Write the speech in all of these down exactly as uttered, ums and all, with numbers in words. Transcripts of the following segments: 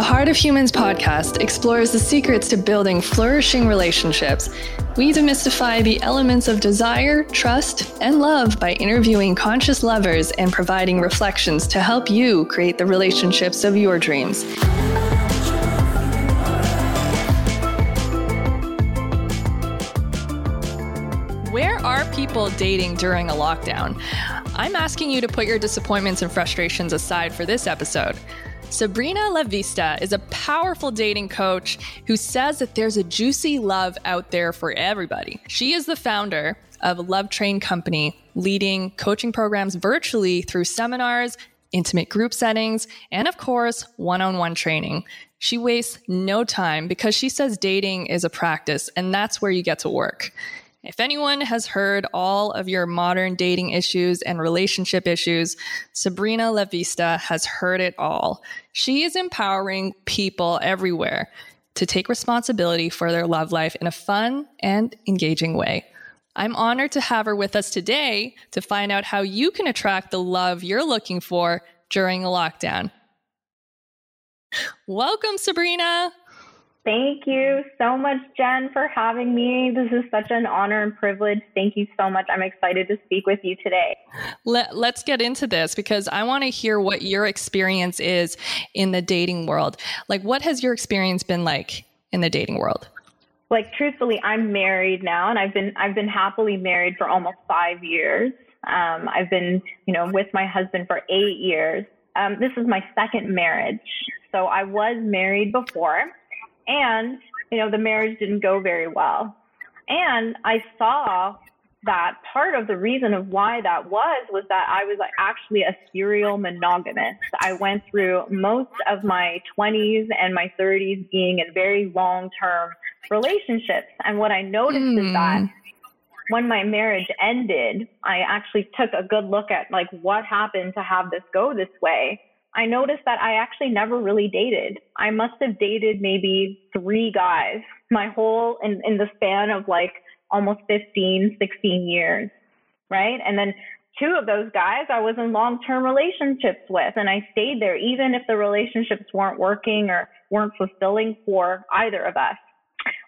The Heart of Humans podcast explores the secrets to building flourishing relationships. We demystify the elements of desire, trust, and love by interviewing conscious lovers and providing reflections to help you create the relationships of your dreams. Where are people dating during a lockdown? I'm asking you to put your disappointments and frustrations aside for this episode. Sabrina La Vista is a powerful dating coach who says that there's a juicy love out there for everybody. She is the founder of Love Train Company, leading coaching programs virtually through seminars, intimate group settings, and of course, one-on-one training. She wastes no time because she says dating is a practice, and that's where you get to work. If anyone has heard all of your modern dating issues and relationship issues, Sabrina La Vista has heard it all. She is empowering people everywhere to take responsibility for their love life in a fun and engaging way. I'm honored to have her with us today to find out how you can attract the love you're looking for during a lockdown. Welcome, Sabrina. Thank you so much, Jen, for having me. This is such an honor and privilege. Thank you so much. I'm excited to speak with you today. Let, let's get into this because I want to hear what your experience is in the dating world. Like, what has your experience been like in the dating world? Like, truthfully, I'm married now, and I've been I've been happily married for almost five years. Um, I've been, you know, with my husband for eight years. Um, this is my second marriage. So I was married before. And, you know, the marriage didn't go very well. And I saw that part of the reason of why that was, was that I was actually a serial monogamist. I went through most of my twenties and my thirties being in very long-term relationships. And what I noticed mm. is that when my marriage ended, I actually took a good look at, like, what happened to have this go this way. I noticed that I actually never really dated. I must have dated maybe three guys my whole, in, in the span of like almost fifteen, sixteen years, right? And then two of those guys I was in long-term relationships with, and I stayed there even if the relationships weren't working or weren't fulfilling for either of us.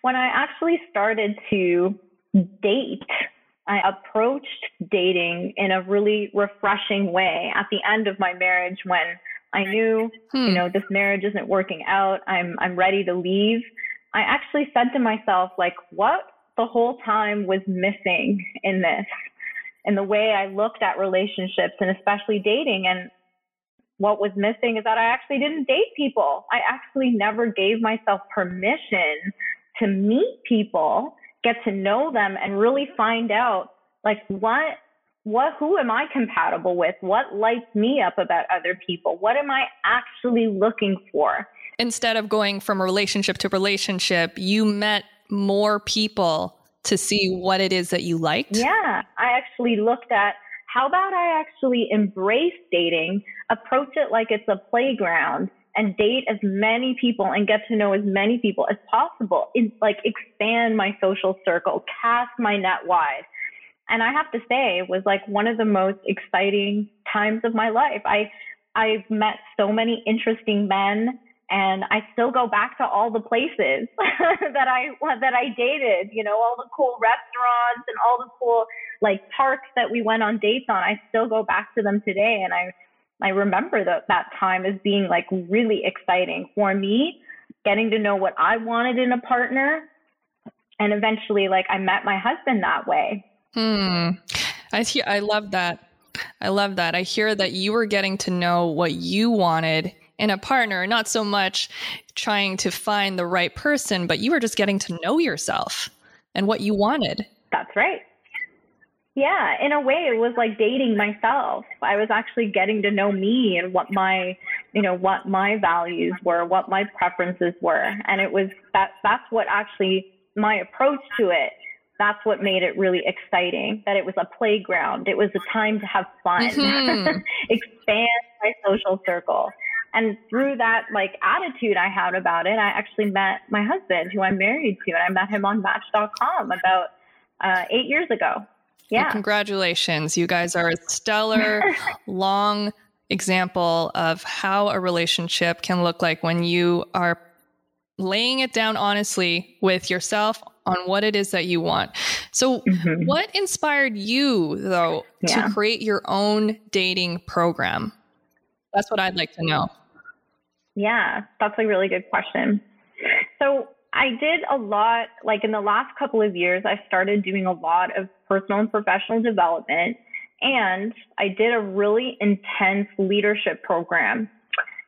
When I actually started to date, I approached dating in a really refreshing way at the end of my marriage when I knew, hmm. you know, this marriage isn't working out. I'm I'm ready to leave. I actually said to myself, like, what the whole time was missing in this, in the way I looked at relationships and especially dating. And what was missing is that I actually didn't date people. I actually never gave myself permission to meet people, get to know them, and really find out, like, what, what, who am I compatible with? What lights me up about other people? What am I actually looking for? Instead of going from relationship to relationship, you met more people to see what it is that you liked. Yeah. I actually looked at, how about I actually embrace dating, approach it like it's a playground, and date as many people and get to know as many people as possible. It's like, expand my social circle, cast my net wide. And I have to say, it was like one of the most exciting times of my life. I, I've met so many interesting men, and I still go back to all the places that I, that I dated, you know, all the cool restaurants and all the cool, like, parks that we went on dates on. I still go back to them today. And I, I remember that, that time as being, like, really exciting for me, getting to know what I wanted in a partner. And eventually, like, I met my husband that way. Hmm. I hear, I love that. I love that. I hear that you were getting to know what you wanted in a partner, not so much trying to find the right person, but you were just getting to know yourself and what you wanted. That's right. Yeah, in a way, it was like dating myself. I was actually getting to know me and what my, you know, what my values were, what my preferences were. And it was that, that's what actually my approach to it. That's what made it really exciting, that it was a playground. It was a time to have fun, mm-hmm. expand my social circle. And through that, like, attitude I had about it, I actually met my husband, who I'm married to, and I met him on Match dot com about uh, eight years ago. Yeah. Well, congratulations. You guys are a stellar, long, example of how a relationship can look like when you are laying it down honestly with yourself on what it is that you want. So mm-hmm. what inspired you, though, yeah. to create your own dating program? That's what I'd like to know. Yeah, that's a really good question. So I did a lot, like in the last couple of years, I started doing a lot of personal and professional development, and I did a really intense leadership program.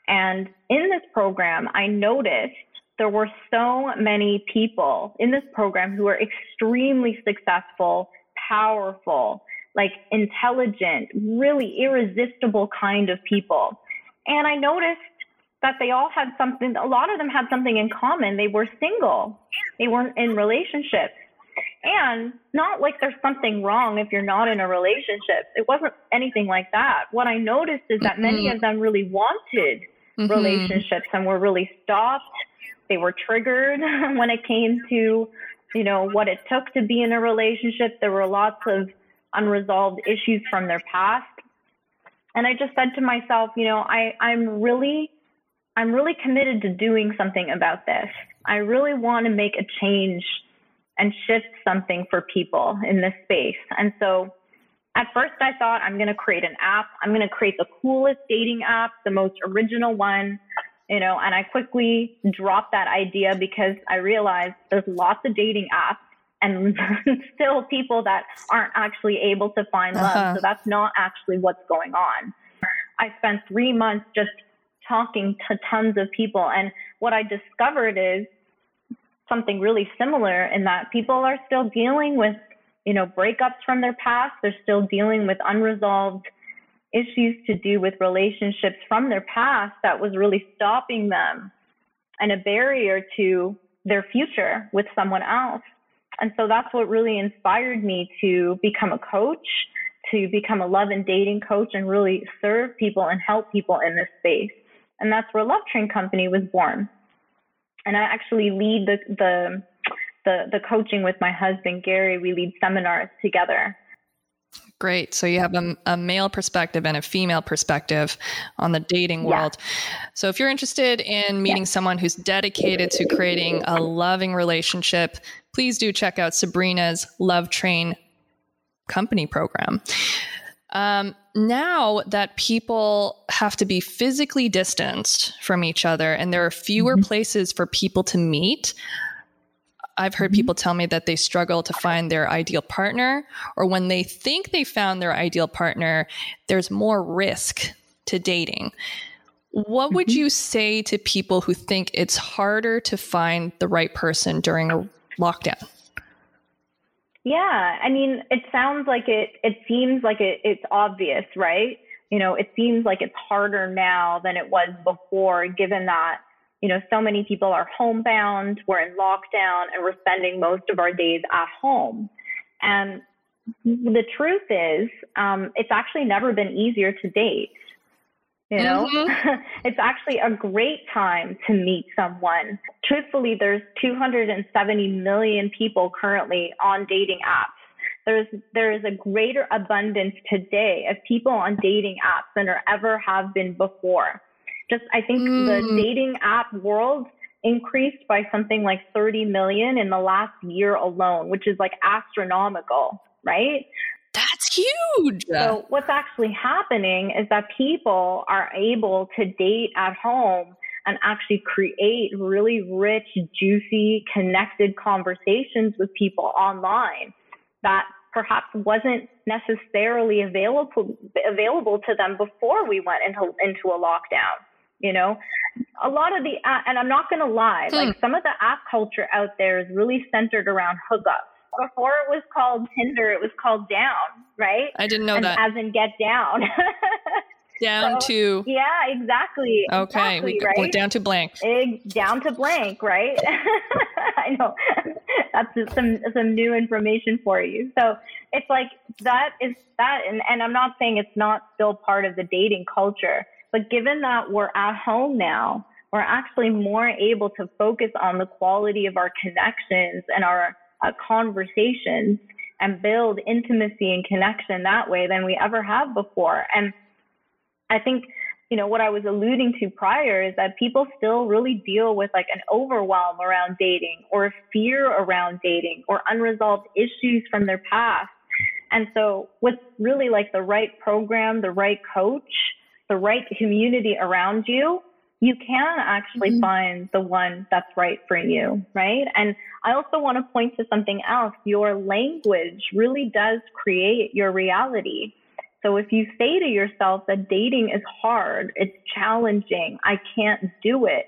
And in this program, I noticed there were so many people in this program who were extremely successful, powerful, like intelligent, really irresistible kind of people. And I noticed that they all had something, a lot of them had something in common. They were single. They weren't in relationships. And not like there's something wrong if you're not in a relationship. It wasn't anything like that. What I noticed is that mm-hmm. many of them really wanted mm-hmm. relationships and were really stopped. They were triggered when it came to, you know, what it took to be in a relationship. There were lots of unresolved issues from their past. And I just said to myself, you know, I, I'm really, I'm really committed to doing something about this. I really want to make a change and shift something for people in this space. And so at first I thought, I'm going to create an app. I'm going to create the coolest dating app, the most original one, you know, and I quickly dropped that idea because I realized there's lots of dating apps and still people that aren't actually able to find love. Uh-huh. So that's not actually what's going on. I spent three months just talking to tons of people. And what I discovered is something really similar in that people are still dealing with, you know, breakups from their past. They're still dealing with unresolved issues to do with relationships from their past that was really stopping them and a barrier to their future with someone else. And so that's what really inspired me to become a coach, to become a love and dating coach and really serve people and help people in this space. And that's where Love Train Company was born. And I actually lead the, the the the coaching with my husband, Gary. We lead seminars together. Great. So you have a, a male perspective and a female perspective on the dating world. Yeah. So if you're interested in meeting yeah. someone who's dedicated to creating a loving relationship, please do check out Sabrina's Love Train Company program. Um, now that people have to be physically distanced from each other and there are fewer mm-hmm. places for people to meet, I've heard mm-hmm. people tell me that they struggle to find their ideal partner, or when they think they found their ideal partner, there's more risk to dating. What mm-hmm. would you say to people who think it's harder to find the right person during a lockdown? Yeah. I mean, it sounds like it, it seems like it, it's obvious, right? You know, it seems like it's harder now than it was before, given that, you know, so many people are homebound, we're in lockdown, and we're spending most of our days at home. And the truth is, um, it's actually never been easier to date. You know, mm-hmm. it's actually a great time to meet someone. Truthfully, there's two hundred seventy million people currently on dating apps. There's there is a greater abundance today of people on dating apps than there ever have been before. Just I think mm. the dating app world increased by something like thirty million in the last year alone, which is like astronomical, right? That's huge. So what's actually happening is that people are able to date at home and actually create really rich, juicy, connected conversations with people online that perhaps wasn't necessarily available available to them before we went into into a lockdown. You know, a lot of the uh, and I'm not going to lie, hmm. like some of the app culture out there is really centered around hookups. Before it was called Tinder, it was called Down, right? I didn't know and that. As in get down. down so, to. Yeah, exactly. Okay. Exactly, we, right? Down to blank. It, down to blank, right? I know. That's some some new information for you. So it's like that is that. And, and I'm not saying it's not still part of the dating culture, but given that we're at home now, we're actually more able to focus on the quality of our connections and our conversations and build intimacy and connection that way than we ever have before. And I think, you know, what I was alluding to prior is that people still really deal with like an overwhelm around dating or fear around dating or unresolved issues from their past. And so with really like the right program, the right coach, the right community around you, you can actually mm-hmm. find the one that's right for you, right? And I also want to point to something else. Your language really does create your reality. So if you say to yourself that dating is hard, it's challenging, I can't do it,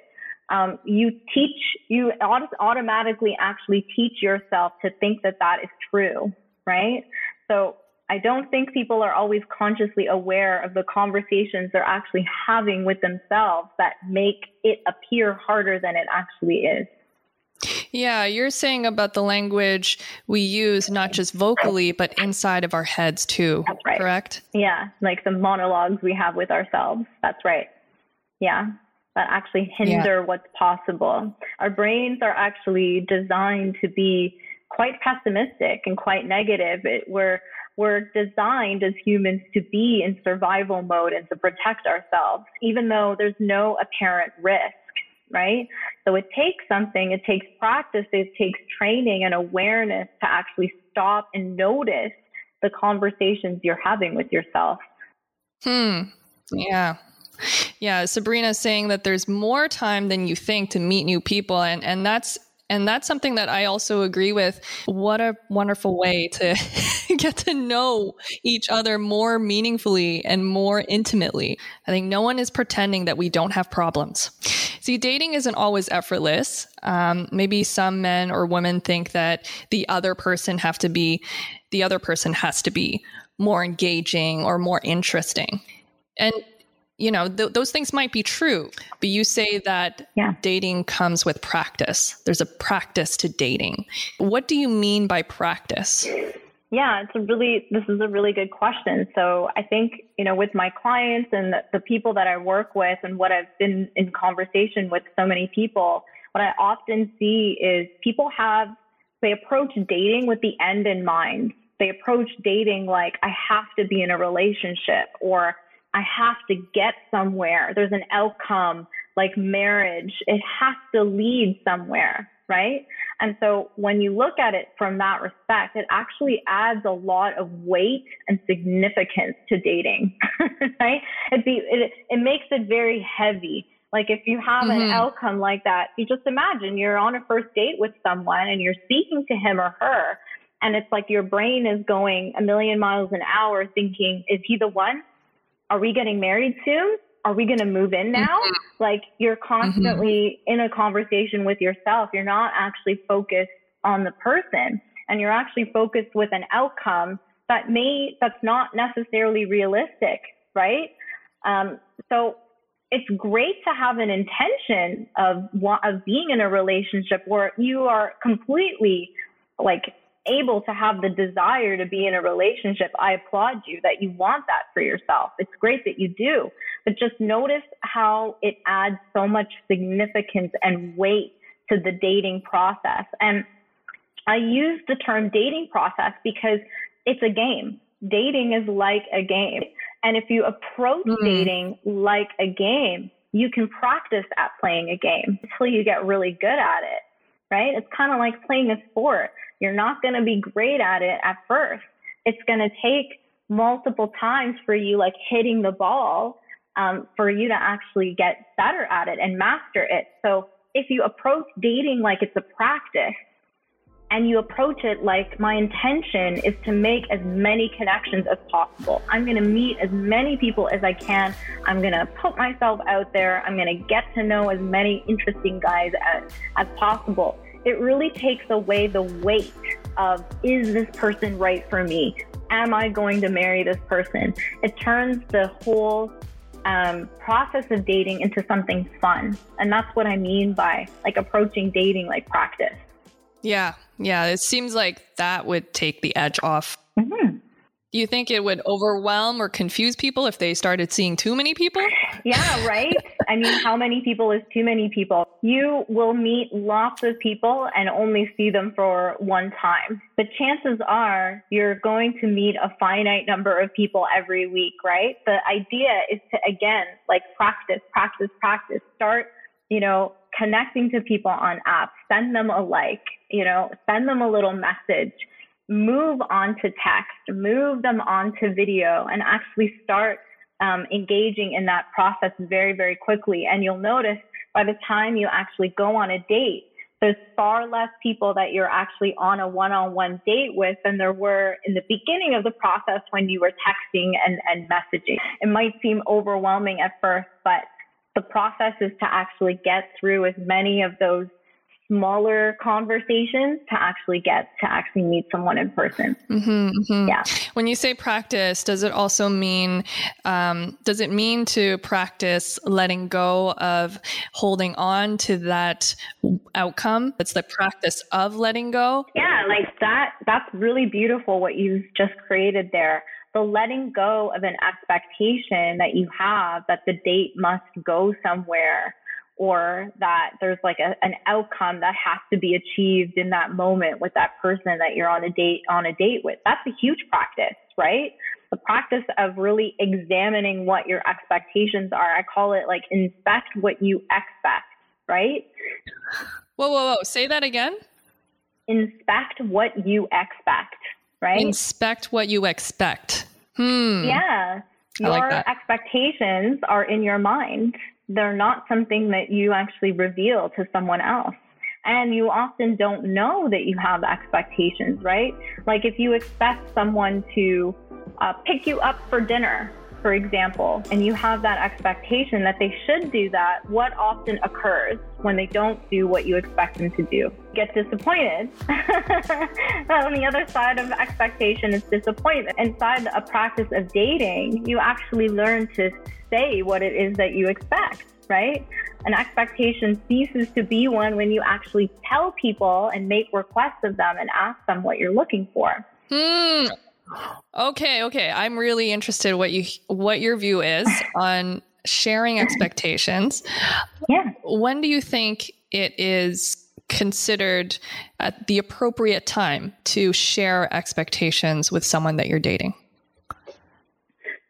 um, you teach, you auto- automatically actually teach yourself to think that that is true, right? So I don't think people are always consciously aware of the conversations they're actually having with themselves that make it appear harder than it actually is. Yeah, you're saying about the language we use, not just vocally, but inside of our heads too, that's right. Correct? Yeah, like the monologues we have with ourselves. That's right. Yeah, that actually hinder yeah. what's possible. Our brains are actually designed to be quite pessimistic and quite negative. It, we're we're designed as humans to be in survival mode and to protect ourselves, even though there's no apparent risk. Right? So it takes something, it takes practice, it takes training and awareness to actually stop and notice the conversations you're having with yourself. Hmm. Yeah. Yeah. Sabrina's saying that there's more time than you think to meet new people. And, and that's, And that's something that I also agree with. What a wonderful way to get to know each other more meaningfully and more intimately. I think no one is pretending that we don't have problems. See, dating isn't always effortless. Um, maybe some men or women think that the other person have to be, the other person has to be more engaging or more interesting. And you know, th- those things might be true, but you say that yeah. dating comes with practice. There's a practice to dating. What do you mean by practice? Yeah, it's a really, this is a really good question. So I think, you know, with my clients and the, the people that I work with and what I've been in conversation with so many people, what I often see is people have, they approach dating with the end in mind. They approach dating like, I have to be in a relationship, or I have to get somewhere. There's an outcome like marriage. It has to lead somewhere, right? And so when you look at it from that respect, it actually adds a lot of weight and significance to dating, right? It, be, it, it makes it very heavy. Like if you have mm-hmm. an outcome like that, you just imagine you're on a first date with someone and you're speaking to him or her, and it's like your brain is going a million miles an hour thinking, is he the one? Are we getting married soon? Are we going to move in now? Mm-hmm. Like you're constantly mm-hmm. in a conversation with yourself. You're not actually focused on the person, and you're actually focused with an outcome that may, that's not necessarily realistic. Right. Um, so it's great to have an intention of, of being in a relationship where you are completely like able to have the desire to be in a relationship. I applaud you that you want that for yourself. It's great that you do, but just notice how it adds so much significance and weight to the dating process. And I use the term dating process because it's a game. Dating is like a game. And if you approach mm-hmm. dating like a game, you can practice at playing a game until you get really good at it, right? It's kind of like playing a sport. You're not going to be great at it at first. It's going to take multiple times for you, like hitting the ball, um, for you to actually get better at it and master it. So if you approach dating like it's a practice, and you approach it like, my intention is to make as many connections as possible. I'm going to meet as many people as I can. I'm going to put myself out there. I'm going to get to know as many interesting guys as, as possible. It really takes away the weight of, is this person right for me? Am I going to marry this person? It turns the whole um, process of dating into something fun. And that's what I mean by like approaching dating like practice. Yeah. Yeah. It seems like that would take the edge off. Mm-hmm. You think it would overwhelm or confuse people if they started seeing too many people? Yeah, right? I mean, how many people is too many people? You will meet lots of people and only see them for one time. But chances are you're going to meet a finite number of people every week, right? The idea is to, again, like practice, practice, practice. Start, you know, connecting to people on apps. Send them a like, you know, send them a little message. Move on to text, move them on to video, and actually start um, engaging in that process very, very quickly. And you'll notice by the time you actually go on a date, there's far less people that you're actually on a one-on-one date with than there were in the beginning of the process when you were texting and, and messaging. It might seem overwhelming at first, but the process is to actually get through as many of those smaller conversations to actually get to actually meet someone in person. Mm-hmm, mm-hmm. Yeah. When you say practice, does it also mean, um, does it mean to practice letting go of holding on to that outcome? It's the practice of letting go. Yeah. Like that, that's really beautiful what you've just created there. The letting go of an expectation that you have that the date must go somewhere, or that there's like a, an outcome that has to be achieved in that moment with that person that you're on a date on a date with. That's a huge practice, right? The practice of really examining what your expectations are. I call it like inspect what you expect, right? Whoa, whoa, whoa. Say that again. Inspect what you expect, right? Inspect what you expect. Hmm. Yeah. Your I like that. Expectations are in your mind. They're not something that you actually reveal to someone else. And you often don't know that you have expectations, right? Like if you expect someone to uh, pick you up for dinner, for example, and you have that expectation that they should do that, what often occurs when they don't do what you expect them to do? Get disappointed. On the other side of expectation is disappointment. Inside a practice of dating, you actually learn to say what it is that you expect, right? An expectation ceases to be one when you actually tell people and make requests of them and ask them what you're looking for. Mm. Okay. Okay. I'm really interested what you, what your view is on sharing expectations. Yeah. When do you think it is considered at the appropriate time to share expectations with someone that you're dating?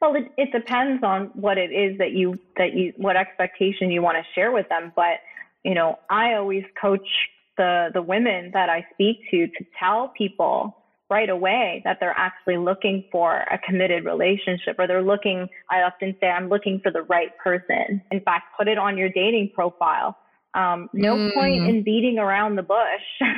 Well, it, it depends on what it is that you, that you, what expectation you want to share with them. But, you know, I always coach the, the women that I speak to, to tell people right away that they're actually looking for a committed relationship, or they're looking, I often say, I'm looking for the right person. In fact, put it on your dating profile. Um, no mm. point in beating around the bush,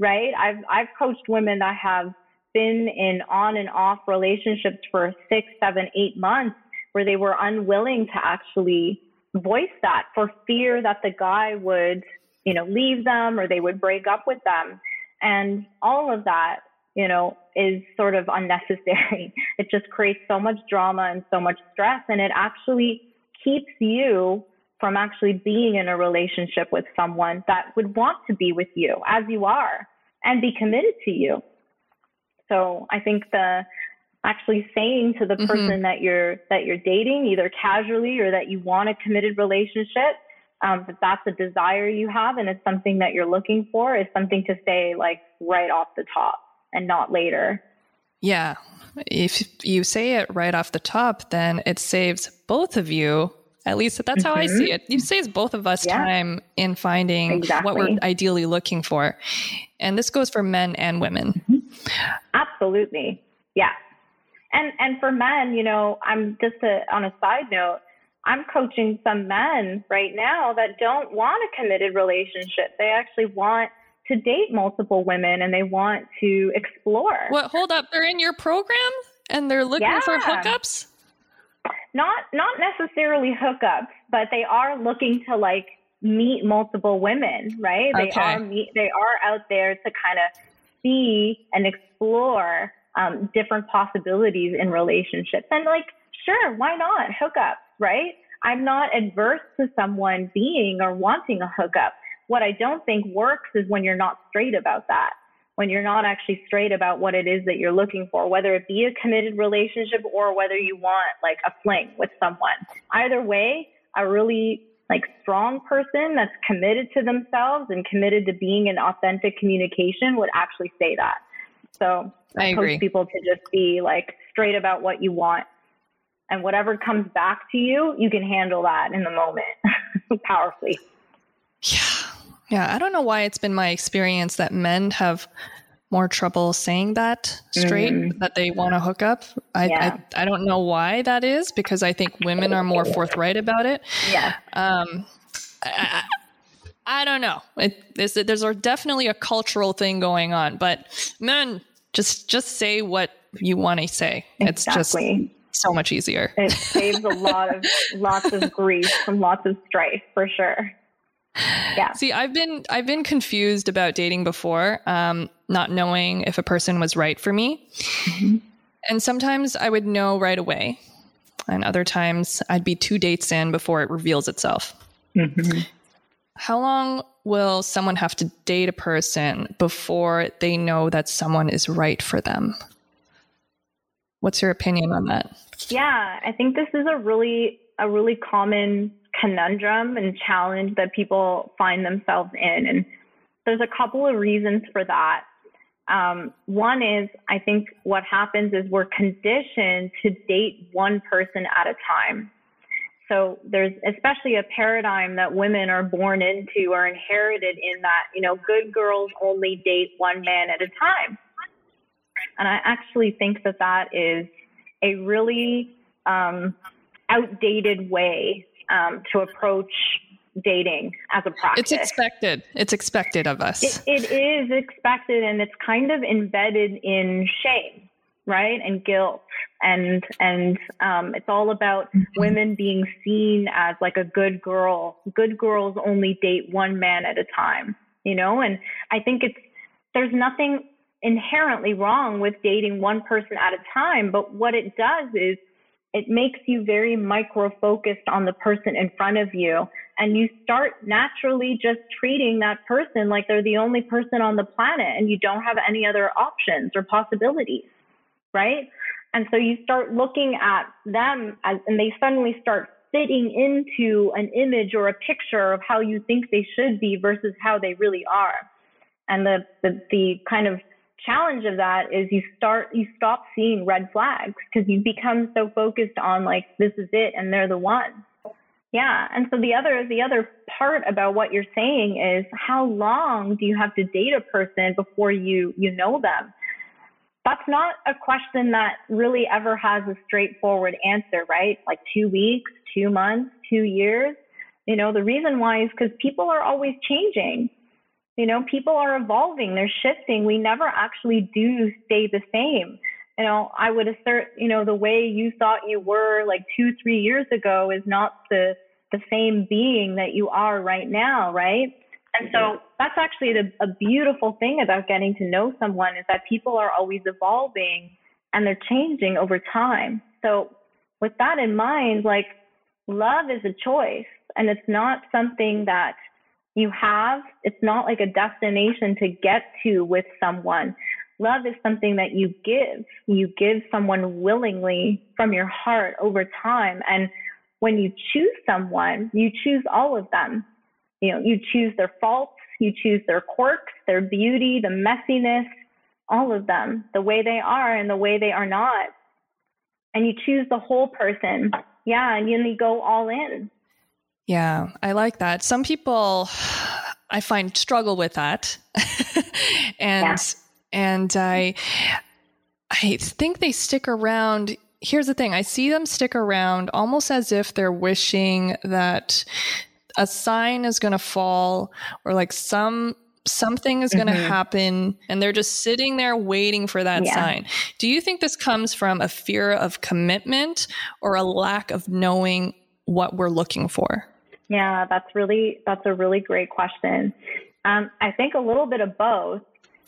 right? I've, I've coached women that have been in on and off relationships for six, seven, eight months where they were unwilling to actually voice that for fear that the guy would, you know, leave them or they would break up with them. And all of that, you know, is sort of unnecessary. It just creates so much drama and so much stress, and it actually keeps you from actually being in a relationship with someone that would want to be with you as you are and be committed to you. So I think the actually saying to the mm-hmm. person that you're, that you're dating, either casually or that you want a committed relationship, um, that that's a desire you have and it's something that you're looking for, is something to say like right off the top and not later. Yeah. If you say it right off the top, then it saves both of you. At least that's mm-hmm. how I see it. It saves both of us yeah. time in finding exactly. what we're ideally looking for. And this goes for men and women. Mm-hmm. Absolutely. Yeah. And and for men, you know, I'm just a, on a side note, I'm coaching some men right now that don't want a committed relationship. They actually want to date multiple women and they want to explore. What? Hold up. They're in your program and they're looking yeah. for hookups? Not not necessarily hookups, but they are looking to like meet multiple women, right? Okay. They are meet, they are out there to kind of see and explore um, different possibilities in relationships. And like, sure, why not hookups, right? I'm not adverse to someone being or wanting a hookup. What I don't think works is when you're not straight about that. when you're not actually straight about what it is that you're looking for, whether it be a committed relationship or whether you want like a fling with someone. Either way, a really like strong person that's committed to themselves and committed to being in authentic communication would actually say that. So I encourage people to just be like straight about what you want, and whatever comes back to you, you can handle that in the moment powerfully. Yeah. Yeah. I don't know why it's been my experience that men have more trouble saying that straight, mm. that they want to hook up. I, yeah. I I don't know why that is, because I think women are more forthright about it. Yeah. Um, I, I, I don't know. It, there's, there's definitely a cultural thing going on, but men, just, just say what you want to say. Exactly. It's just so much easier. It saves a lot of lots of grief and lots of strife for sure. Yeah. See, I've been, I've been confused about dating before, um, not knowing if a person was right for me. Mm-hmm. And sometimes I would know right away, and other times I'd be two dates in before it reveals itself. Mm-hmm. How long will someone have to date a person before they know that someone is right for them? What's your opinion on that? Yeah, I think this is a really, a really common conundrum and challenge that people find themselves in. And there's a couple of reasons for that. Um, one is, I think what happens is we're conditioned to date one person at a time. So there's especially a paradigm that women are born into or inherited in that, you know, good girls only date one man at a time. And I actually think that that is a really um, outdated way um, to approach dating as a practice. It's expected. It's expected of us. It, it is expected, and it's kind of embedded in shame, right? And guilt. And, and, um, it's all about women being seen as like a good girl. Good girls only date one man at a time, you know? And I think it's, there's nothing inherently wrong with dating one person at a time, but what it does is it makes you very micro-focused on the person in front of you. And you start naturally just treating that person like they're the only person on the planet, and you don't have any other options or possibilities, right? And so you start looking at them as, and they suddenly start fitting into an image or a picture of how you think they should be versus how they really are. And the, the, the kind of challenge of that is you start, you stop seeing red flags because you become so focused on like, this is it and they're the one. Yeah. And so the other, the other part about what you're saying is, how long do you have to date a person before you, you know them? That's not a question that really ever has a straightforward answer, right? Like two weeks, two months, two years. You know, the reason why is because people are always changing. You know, people are evolving, they're shifting. We never actually do stay the same. You know, I would assert, you know, the way you thought you were like two, three years ago is not the, the same being that you are right now, right? And so that's actually the, a beautiful thing about getting to know someone, is that people are always evolving and they're changing over time. So with that in mind, like, love is a choice, and it's not something that you have. It's not like a destination to get to with someone. Love is something that you give. You give someone willingly from your heart over time. And when you choose someone, you choose all of them. You know, you choose their faults, you choose their quirks, their beauty, the messiness, all of them, the way they are and the way they are not. And you choose the whole person. Yeah. And you go all in. Yeah. I like that. Some people I find struggle with that. and, yeah. and I, I think they stick around. Here's the thing. I see them stick around almost as if they're wishing that a sign is going to fall, or like some, something is going to mm-hmm. happen, and they're just sitting there waiting for that yeah. sign. Do you think this comes from a fear of commitment or a lack of knowing what we're looking for? Yeah, that's really, that's a really great question. Um, I think a little bit of both,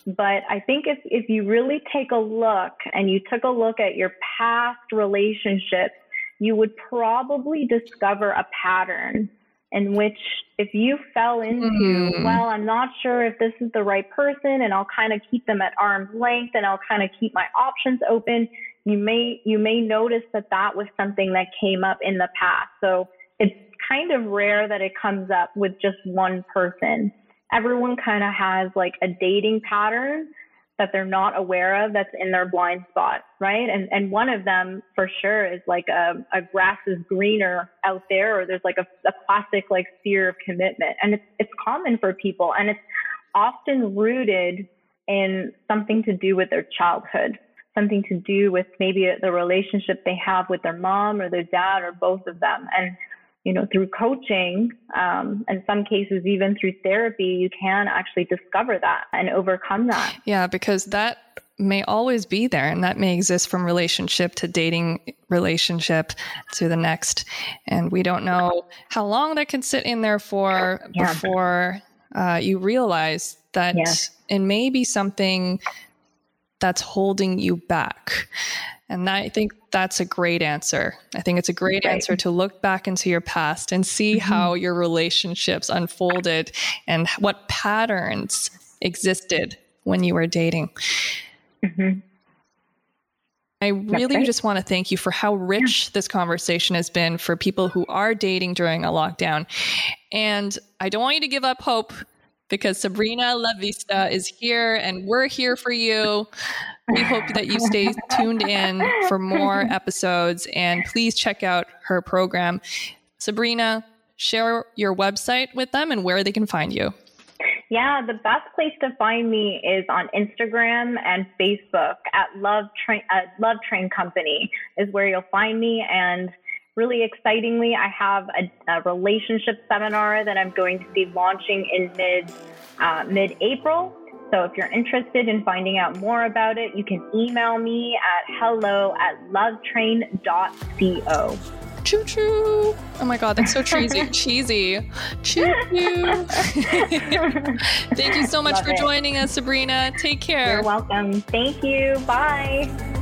but I think if, if you really take a look and you took a look at your past relationships, you would probably discover a pattern in which if you fell into, mm-hmm. well, I'm not sure if this is the right person and I'll kind of keep them at arm's length and I'll kind of keep my options open, you may, you may notice that that was something that came up in the past. So it's kind of rare that it comes up with just one person. Everyone kind of has like a dating pattern that they're not aware of that's in their blind spot, right? And and one of them for sure is like a, a grass is greener out there, or there's like a, a classic like fear of commitment. And it's, it's common for people, and it's often rooted in something to do with their childhood, something to do with maybe the relationship they have with their mom or their dad or both of them. And you know, through coaching, um, in some cases, even through therapy, you can actually discover that and overcome that. Yeah, because that may always be there, and that may exist from relationship to dating relationship to the next. And we don't know how long that can sit in there for yeah. before uh, you realize that yeah. it may be something that's holding you back. And that, I think that's a great answer. I think it's a great right. answer to look back into your past and see mm-hmm. how your relationships unfolded and what patterns existed when you were dating. Mm-hmm. I really right. just want to thank you for how rich yeah. this conversation has been for people who are dating during a lockdown. And I don't want you to give up hope, because Sabrina La Vista is here and we're here for you. We hope that you stay tuned in for more episodes, and please check out her program. Sabrina, share your website with them and where they can find you. Yeah, the best place to find me is on Instagram and Facebook at Love Train, uh, Love Train Company is where you'll find me. And really excitingly, I have a, a relationship seminar that I'm going to be launching in mid, uh, mid-April. So if you're interested in finding out more about it, you can email me at hello at lovetrain dot co. Choo choo. Oh my God, that's so cheesy. cheesy. Choo choo. Thank you so much Love for it. joining us, Sabrina. Take care. You're welcome. Thank you. Bye.